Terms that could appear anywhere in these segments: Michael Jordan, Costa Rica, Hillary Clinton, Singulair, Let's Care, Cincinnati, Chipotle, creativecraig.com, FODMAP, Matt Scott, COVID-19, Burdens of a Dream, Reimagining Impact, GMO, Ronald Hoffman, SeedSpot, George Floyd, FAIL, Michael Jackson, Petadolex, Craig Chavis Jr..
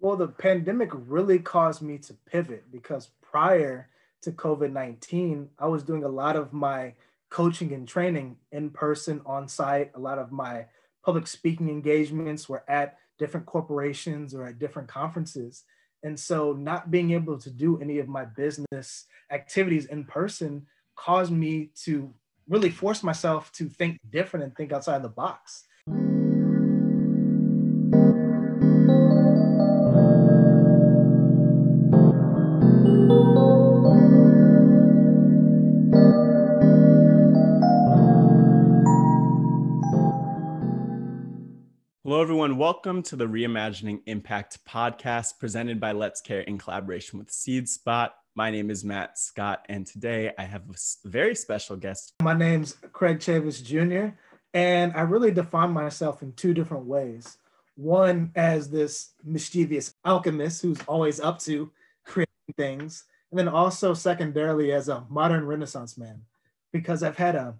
Well, the pandemic really caused me to pivot, because prior to COVID-19, I was doing a lot of my coaching and training in person, on site. A lot of my public speaking engagements were at different corporations or at different conferences. And so not being able to do any of my business activities in person caused me to really force myself to think different and think outside the box. Hello, everyone. Welcome to the Reimagining Impact podcast presented by Let's Care in collaboration with SeedSpot. My name is Matt Scott, and today I have a very special guest. My name's Craig Chavis Jr., and I really define myself in two different ways. One, as this mischievous alchemist who's always up to creating things, and then also secondarily as a modern Renaissance man, because I've had a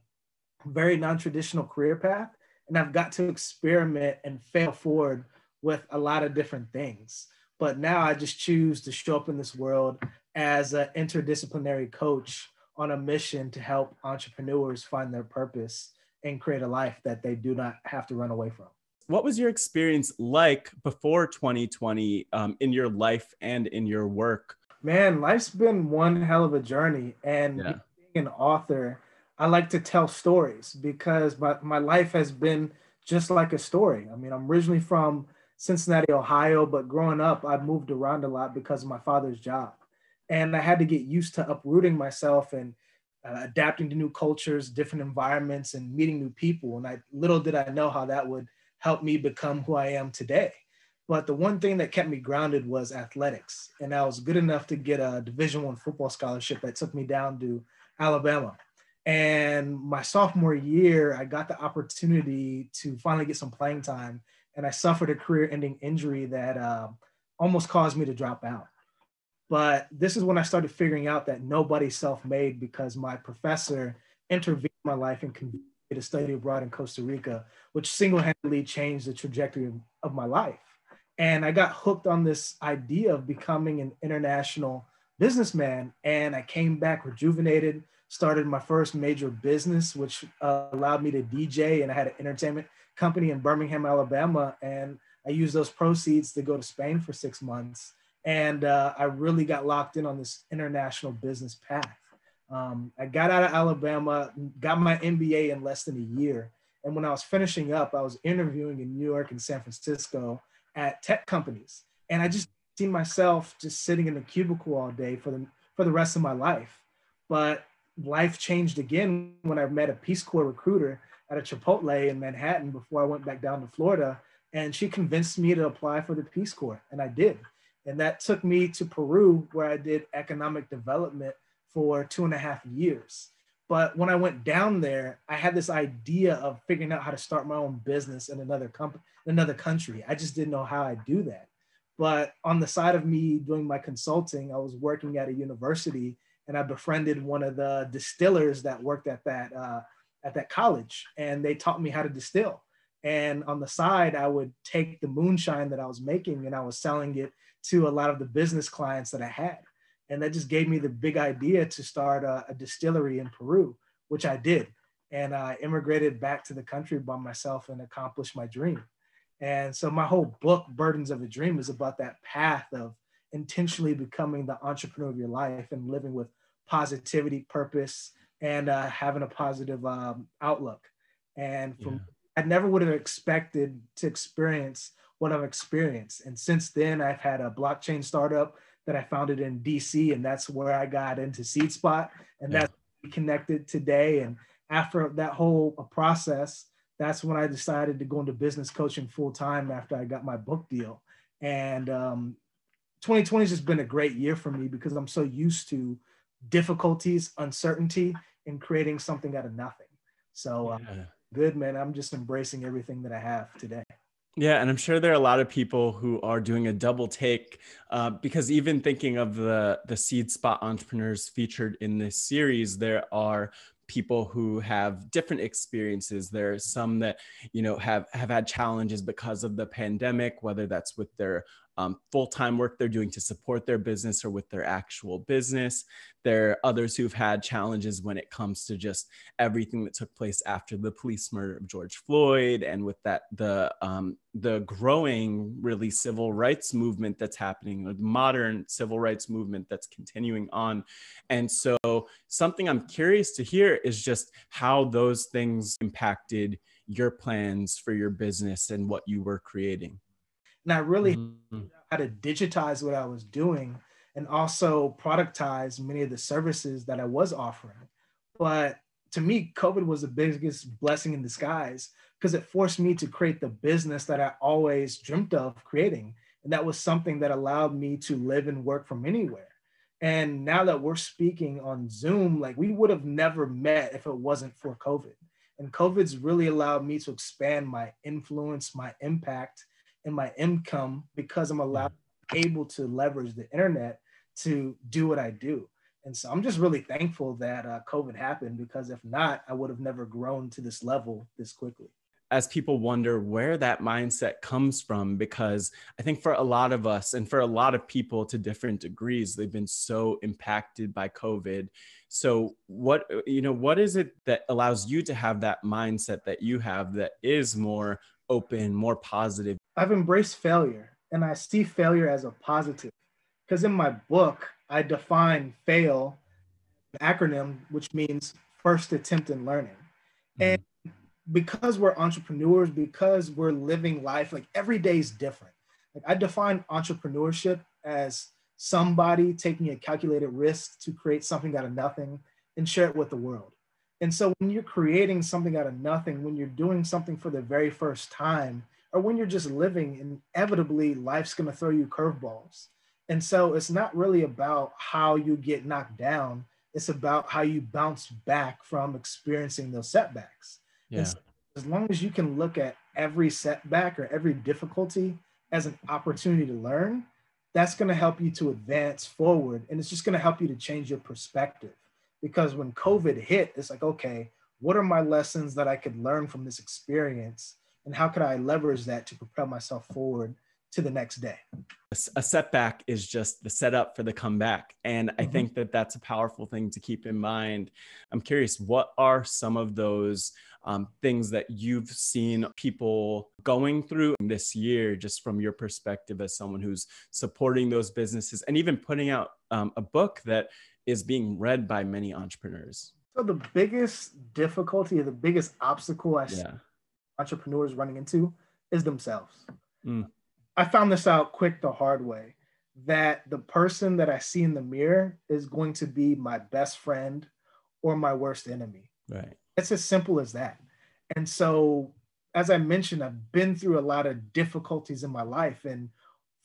very non-traditional career path. And I've got to experiment and fail forward with a lot of different things. But now I just choose to show up in this world as an interdisciplinary coach on a mission to help entrepreneurs find their purpose and create a life that they do not have to run away from. What was your experience like before 2020 in your life and in your work? Man, life's been one hell of a journey. And being an author, I like to tell stories, because my life has been just like a story. I mean, I'm originally from Cincinnati, Ohio, but growing up, I moved around a lot because of my father's job. And I had to get used to uprooting myself and adapting to new cultures, different environments, and meeting new people. And little did I know how that would help me become who I am today. But the one thing that kept me grounded was athletics. And I was good enough to get a Division I football scholarship that took me down to Alabama. And my sophomore year, I got the opportunity to finally get some playing time, and I suffered a career-ending injury that almost caused me to drop out. But this is when I started figuring out that nobody's self-made, because my professor intervened in my life and convinced me to study abroad in Costa Rica, which single-handedly changed the trajectory of my life. And I got hooked on this idea of becoming an international businessman, and I came back rejuvenated, started my first major business, which allowed me to DJ, and I had an entertainment company in Birmingham, Alabama. And I used those proceeds to go to Spain for 6 months. And I really got locked in on this international business path. I got out of Alabama, got my MBA in less than a year. And when I was finishing up, I was interviewing in New York and San Francisco at tech companies. And I just see myself just sitting in a cubicle all day for the rest of my life. But life changed again when I met a Peace Corps recruiter at a Chipotle in Manhattan before I went back down to Florida. And she convinced me to apply for the Peace Corps, and I did. And that took me to Peru, where I did economic development for 2.5 years. But when I went down there, I had this idea of figuring out how to start my own business in another country. I just didn't know how I'd do that. But on the side of me doing my consulting, I was working at a university, and I befriended one of the distillers that worked at that college, and they taught me how to distill. And on the side, I would take the moonshine that I was making, and I was selling it to a lot of the business clients that I had. And that just gave me the big idea to start a distillery in Peru, which I did. And I immigrated back to the country by myself and accomplished my dream. And so my whole book, Burdens of a Dream, is about that path of intentionally becoming the entrepreneur of your life and living with positivity, purpose, and having a positive outlook. And I never would have expected to experience what I've experienced. And since then, I've had a blockchain startup that I founded in DC, and that's where I got into SeedSpot, and that's connected today. And after that whole process, that's when I decided to go into business coaching full time after I got my book deal. And 2020 has just been a great year for me, because I'm so used to difficulties, uncertainty, and creating something out of nothing. So good, man. I'm just embracing everything that I have today. Yeah. And I'm sure there are a lot of people who are doing a double take because even thinking of the SeedSpot entrepreneurs featured in this series, there are people who have different experiences. There are some that, you know, have had challenges because of the pandemic, whether that's with their full-time work they're doing to support their business or with their actual business. There are others who've had challenges when it comes to just everything that took place after the police murder of George Floyd, and with that, the growing really civil rights movement that's happening, the modern civil rights movement that's continuing on. And so something I'm curious to hear is just how those things impacted your plans for your business and what you were creating. And I really had to digitize what I was doing and also productize many of the services that I was offering. But to me, COVID was the biggest blessing in disguise because it forced me to create the business that I always dreamt of creating. And that was something that allowed me to live and work from anywhere. And now that we're speaking on Zoom, like we would have never met if it wasn't for COVID. And COVID's really allowed me to expand my influence, my impact, and my income because I'm able to leverage the internet to do what I do. And so I'm just really thankful that COVID happened, because if not, I would have never grown to this level this quickly. As people wonder where that mindset comes from, because I think for a lot of us and for a lot of people to different degrees, they've been so impacted by COVID. So what is it that allows you to have that mindset that you have that is more open, more positive? I've embraced failure, and I see failure as a positive, because in my book, I define FAIL, an acronym, which means first attempt in learning. And because we're entrepreneurs, because we're living life, like every day is different. Like I define entrepreneurship as somebody taking a calculated risk to create something out of nothing and share it with the world. And so when you're creating something out of nothing, when you're doing something for the very first time, or when you're just living, inevitably life's gonna throw you curveballs. And so it's not really about how you get knocked down, it's about how you bounce back from experiencing those setbacks. Yeah. And so as long as you can look at every setback or every difficulty as an opportunity to learn, that's gonna help you to advance forward. And it's just gonna help you to change your perspective. Because when COVID hit, it's like, okay, what are my lessons that I could learn from this experience? And how could I leverage that to propel myself forward to the next day? A setback is just the setup for the comeback. And I think that that's a powerful thing to keep in mind. I'm curious, what are some of those things that you've seen people going through this year, just from your perspective as someone who's supporting those businesses and even putting out a book that is being read by many entrepreneurs? So the biggest difficulty, the biggest obstacle I see entrepreneurs running into is themselves. I found this out quick the hard way, that the person that I see in the mirror is going to be my best friend or my worst enemy. Right. It's as simple as that. And so, as I mentioned, I've been through a lot of difficulties in my life. And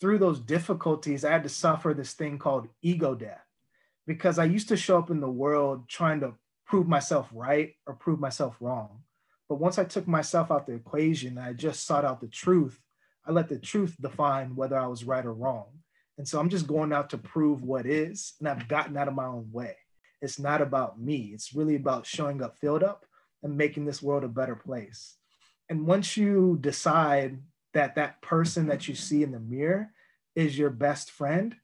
through those difficulties, I had to suffer this thing called ego death, because I used to show up in the world trying to prove myself right or prove myself wrong. But once I took myself out the equation, I just sought out the truth. I let the truth define whether I was right or wrong. And so I'm just going out to prove what is, and I've gotten out of my own way. It's not about me. It's really about showing up, filled up, and making this world a better place. And once you decide that that person that you see in the mirror is your best friend,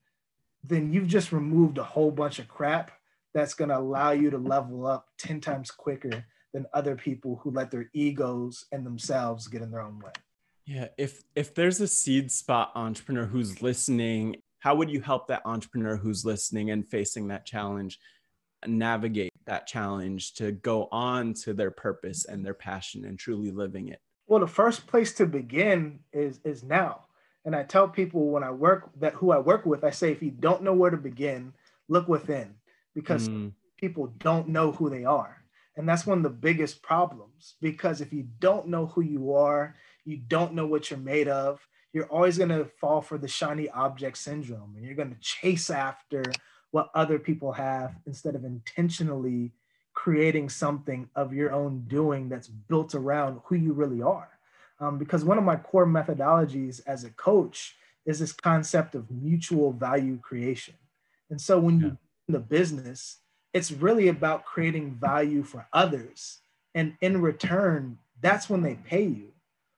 then you've just removed a whole bunch of crap that's going to allow you to level up 10 times quicker than other people who let their egos and themselves get in their own way. Yeah. If there's a SeedSpot entrepreneur who's listening, how would you help that entrepreneur who's listening and facing that challenge navigate that challenge to go on to their purpose and their passion and truly living it? Well, the first place to begin is now. And I tell people when I work that who I work with, I say, if you don't know where to begin, look within, because people don't know who they are. And that's one of the biggest problems, because if you don't know who you are, you don't know what you're made of, you're always going to fall for the shiny object syndrome. And you're going to chase after what other people have instead of intentionally creating something of your own doing that's built around who you really are. Because one of my core methodologies as a coach is this concept of mutual value creation. And so when you're in the business, it's really about creating value for others. And in return, that's when they pay you.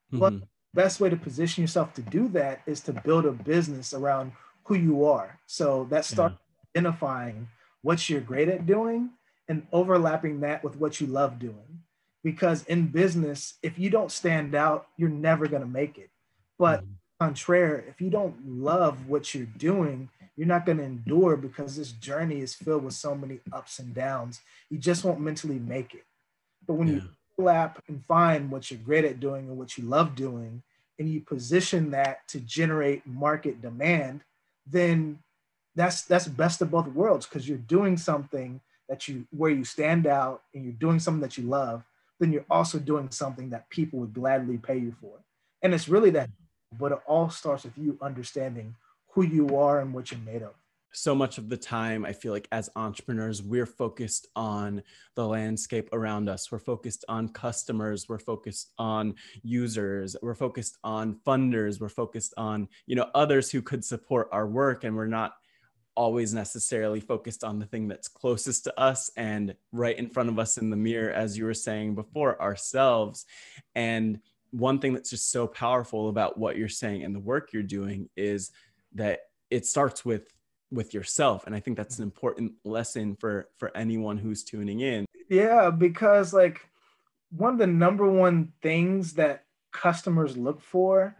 But best way to position yourself to do that is to build a business around who you are. So that starts identifying what you're great at doing and overlapping that with what you love doing. Because in business, if you don't stand out, you're never going to make it. But contrary, if you don't love what you're doing, you're not going to endure, because this journey is filled with so many ups and downs. You just won't mentally make it. But when you overlap and find what you're great at doing and what you love doing, and you position that to generate market demand, then that's best of both worlds, because you're doing something that where you stand out, and you're doing something that you love, then you're also doing something that people would gladly pay you for. And it's really that, but it all starts with you understanding who you are and what you're made of. So much of the time, I feel like as entrepreneurs, we're focused on the landscape around us. We're focused on customers. We're focused on users. We're focused on funders. We're focused on, others who could support our work. And we're not always necessarily focused on the thing that's closest to us and right in front of us in the mirror, as you were saying before, ourselves. And one thing that's just so powerful about what you're saying and the work you're doing is that it starts with yourself. And I think that's an important lesson for anyone who's tuning in. Yeah, because like one of the number one things that customers look for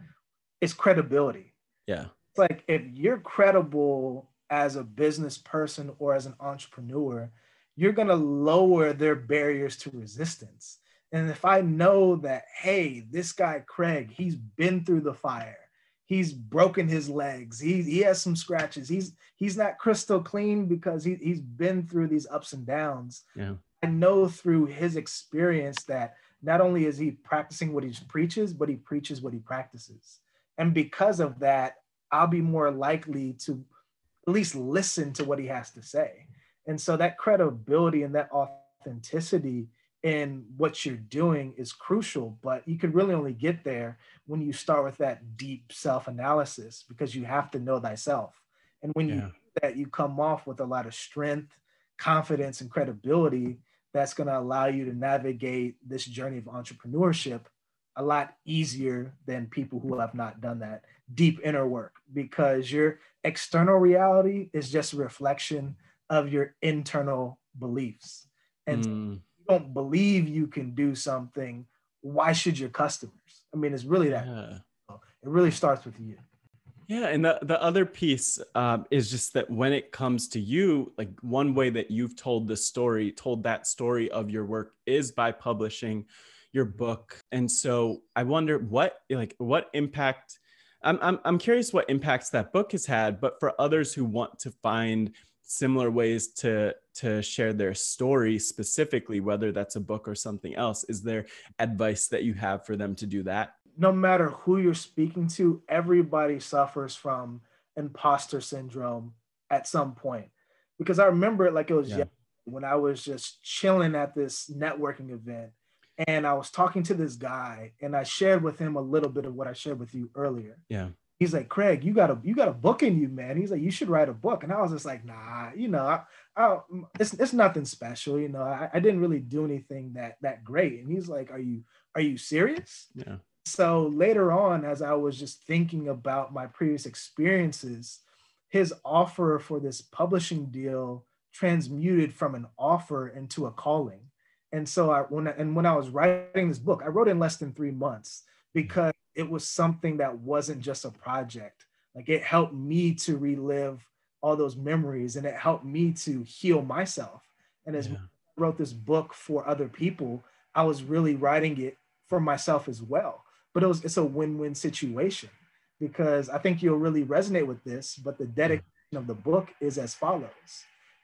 is credibility. Yeah. It's like if you're credible as a business person or as an entrepreneur, you're going to lower their barriers to resistance. And if I know that, hey, this guy, Craig, he's been through the fire. He's broken his legs. He has some scratches. He's not crystal clean because he's been through these ups and downs. Yeah. I know through his experience that not only is he practicing what he preaches, but he preaches what he practices. And because of that, I'll be more likely to at least listen to what he has to say. And so that credibility and that authenticity in what you're doing is crucial, but you can really only get there when you start with that deep self-analysis, because you have to know thyself. And when you do that, you come off with a lot of strength, confidence, and credibility that's going to allow you to navigate this journey of entrepreneurship a lot easier than people who have not done that deep inner work, because your external reality is just a reflection of your internal beliefs. And if you don't believe you can do something, why should your customers? I mean, it's really that. It really starts with you. Yeah. And the other piece is just that when it comes to you, like one way that you've told that story of your work is by publishing your book. And so I wonder what impact, I'm curious what impacts that book has had, but for others who want to find similar ways to share their story specifically, whether that's a book or something else, is there advice that you have for them to do that? No matter who you're speaking to, everybody suffers from imposter syndrome at some point. Because I remember it like it was yesterday when I was just chilling at this networking event and I was talking to this guy and I shared with him a little bit of what I shared with you earlier. Yeah. He's like, Craig, you got a book in you, man. He's like, you should write a book. And I was just like, nah, it's nothing special. I didn't really do anything that great. And he's like, are you serious? Yeah. So later on, as I was just thinking about my previous experiences, his offer for this publishing deal transmuted from an offer into a calling. And so when I was writing this book, I wrote in less than 3 months, because it was something that wasn't just a project. Like it helped me to relive all those memories and it helped me to heal myself. And as I wrote this book for other people, I was really writing it for myself as well. But it's a win-win situation, because I think you'll really resonate with this, but the dedication of the book is as follows.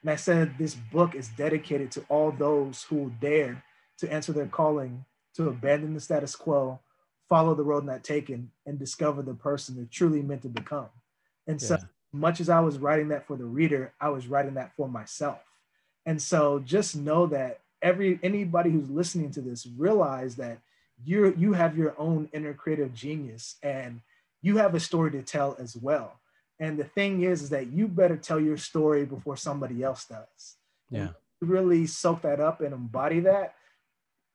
And I said, this book is dedicated to all those who dare to answer their calling, to abandon the status quo, follow the road not taken, and discover the person they're truly meant to become. And so much as I was writing that for the reader, I was writing that for myself. And so just know that anybody who's listening to this, realize that you have your own inner creative genius and you have a story to tell as well. And the thing is that you better tell your story before somebody else does. Yeah. You really soak that up and embody that.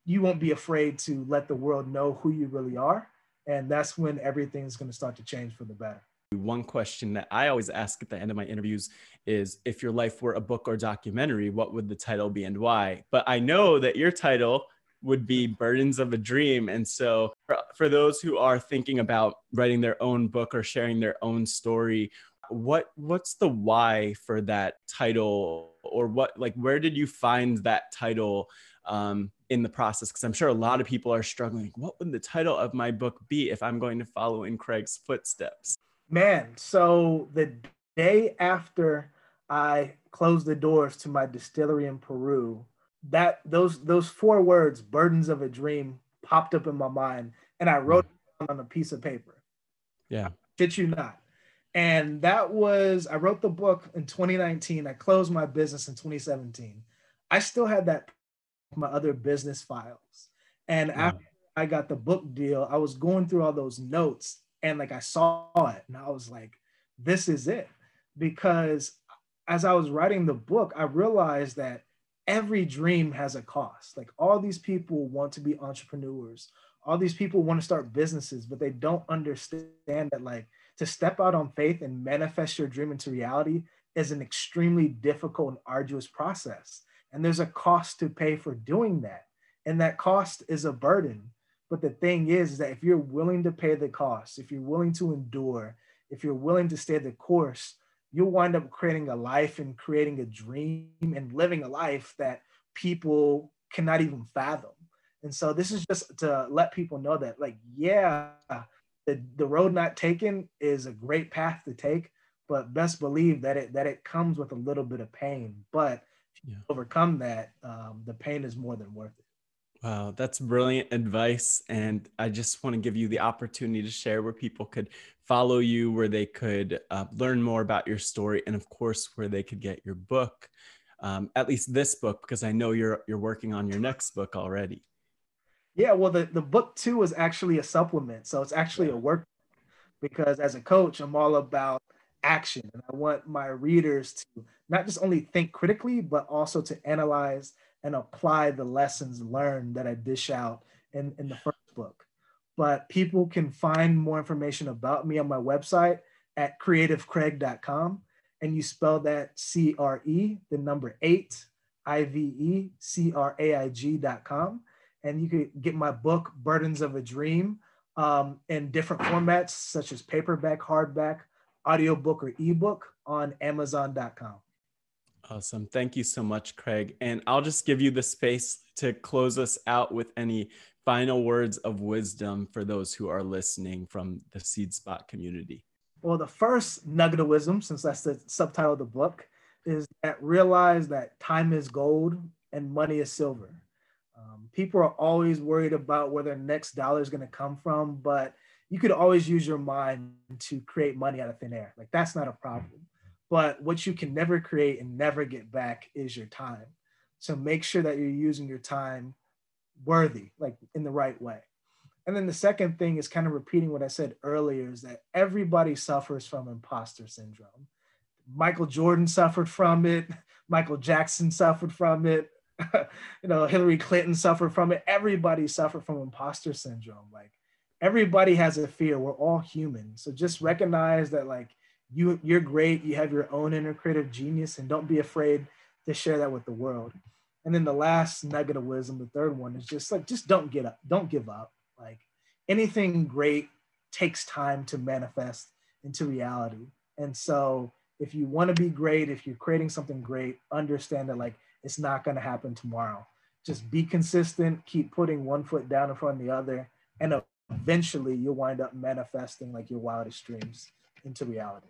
You won't be afraid to let the world know who you really are. And that's when everything's going to start to change for the better. One question that I always ask at the end of my interviews is, if your life were a book or documentary, what would the title be and why? But I know that your title would be Burdens of a Dream. And so for those who are thinking about writing their own book or sharing their own story, what's the why for that title? Or what, like, where did you find that title in the process? Because I'm sure a lot of people are struggling. Like, what would the title of my book be if I'm going to follow in Craig's footsteps? Man, so the day after I closed the doors to my distillery in Peru, that those four words, Burdens of a Dream, popped up in my mind, and I wrote it down on a piece of paper. Yeah. I kid you not. And that was, I wrote the book in 2019. I closed my business in 2017. I still had that, my other business files. And after I got the book deal, I was going through all those notes, and like, I saw it and I was like, this is it. Because as I was writing the book, I realized that every dream has a cost. Like, all these people want to be entrepreneurs. All these people want to start businesses, but they don't understand that, like, to step out on faith and manifest your dream into reality is an extremely difficult and arduous process. And there's a cost to pay for doing that. And that cost is a burden. But the thing is that if you're willing to pay the cost, if you're willing to endure, if you're willing to stay the course, you'll wind up creating a life and creating a dream and living a life that people cannot even fathom. And so this is just to let people know that, like, yeah, the road not taken is a great path to take, but best believe that it comes with a little bit of pain. But if you overcome that, the pain is more than worth it. Wow, that's brilliant advice. And I just want to give you the opportunity to share where people could follow you, where they could learn more about your story, and of course, where they could get your book, at least this book, because I know you're working on your next book already. Yeah, well, the book too is actually a supplement. So it's actually a workbook, because as a coach, I'm all about action. And I want my readers to not just only think critically, but also to analyze and apply the lessons learned that I dish out in the first book. But people can find more information about me on my website at creativecraig.com. And you spell that CRE8IVECRAIG.com. And you can get my book, Burdens of a Dream, in different formats, such as paperback, hardback, audiobook, or ebook on Amazon.com. Awesome. Thank you so much, Craig. And I'll just give you the space to close us out with any final words of wisdom for those who are listening from the SeedSpot community. Well, the first nugget of wisdom, since that's the subtitle of the book, is that realize that time is gold and money is silver. People are always worried about where their next dollar is going to come from, but you could always use your mind to create money out of thin air. Like, that's not a problem. But what you can never create and never get back is your time. So make sure that you're using your time worthy, like in the right way. And then the second thing is kind of repeating what I said earlier, is that everybody suffers from imposter syndrome. Michael Jordan suffered from it. Michael Jackson suffered from it. Hillary Clinton suffered from it. Everybody suffered from imposter syndrome. Like, everybody has a fear. We're all human. So just recognize that, like, you're great. You have your own inner creative genius, and don't be afraid to share that with the world. And then the last nugget of wisdom, the third one, is just like, just don't get up. Don't give up. Like, anything great takes time to manifest into reality. And so if you want to be great, if you're creating something great, understand that, like, it's not going to happen tomorrow. Just be consistent, keep putting one foot down in front of the other, and eventually you'll wind up manifesting, like, your wildest dreams into reality.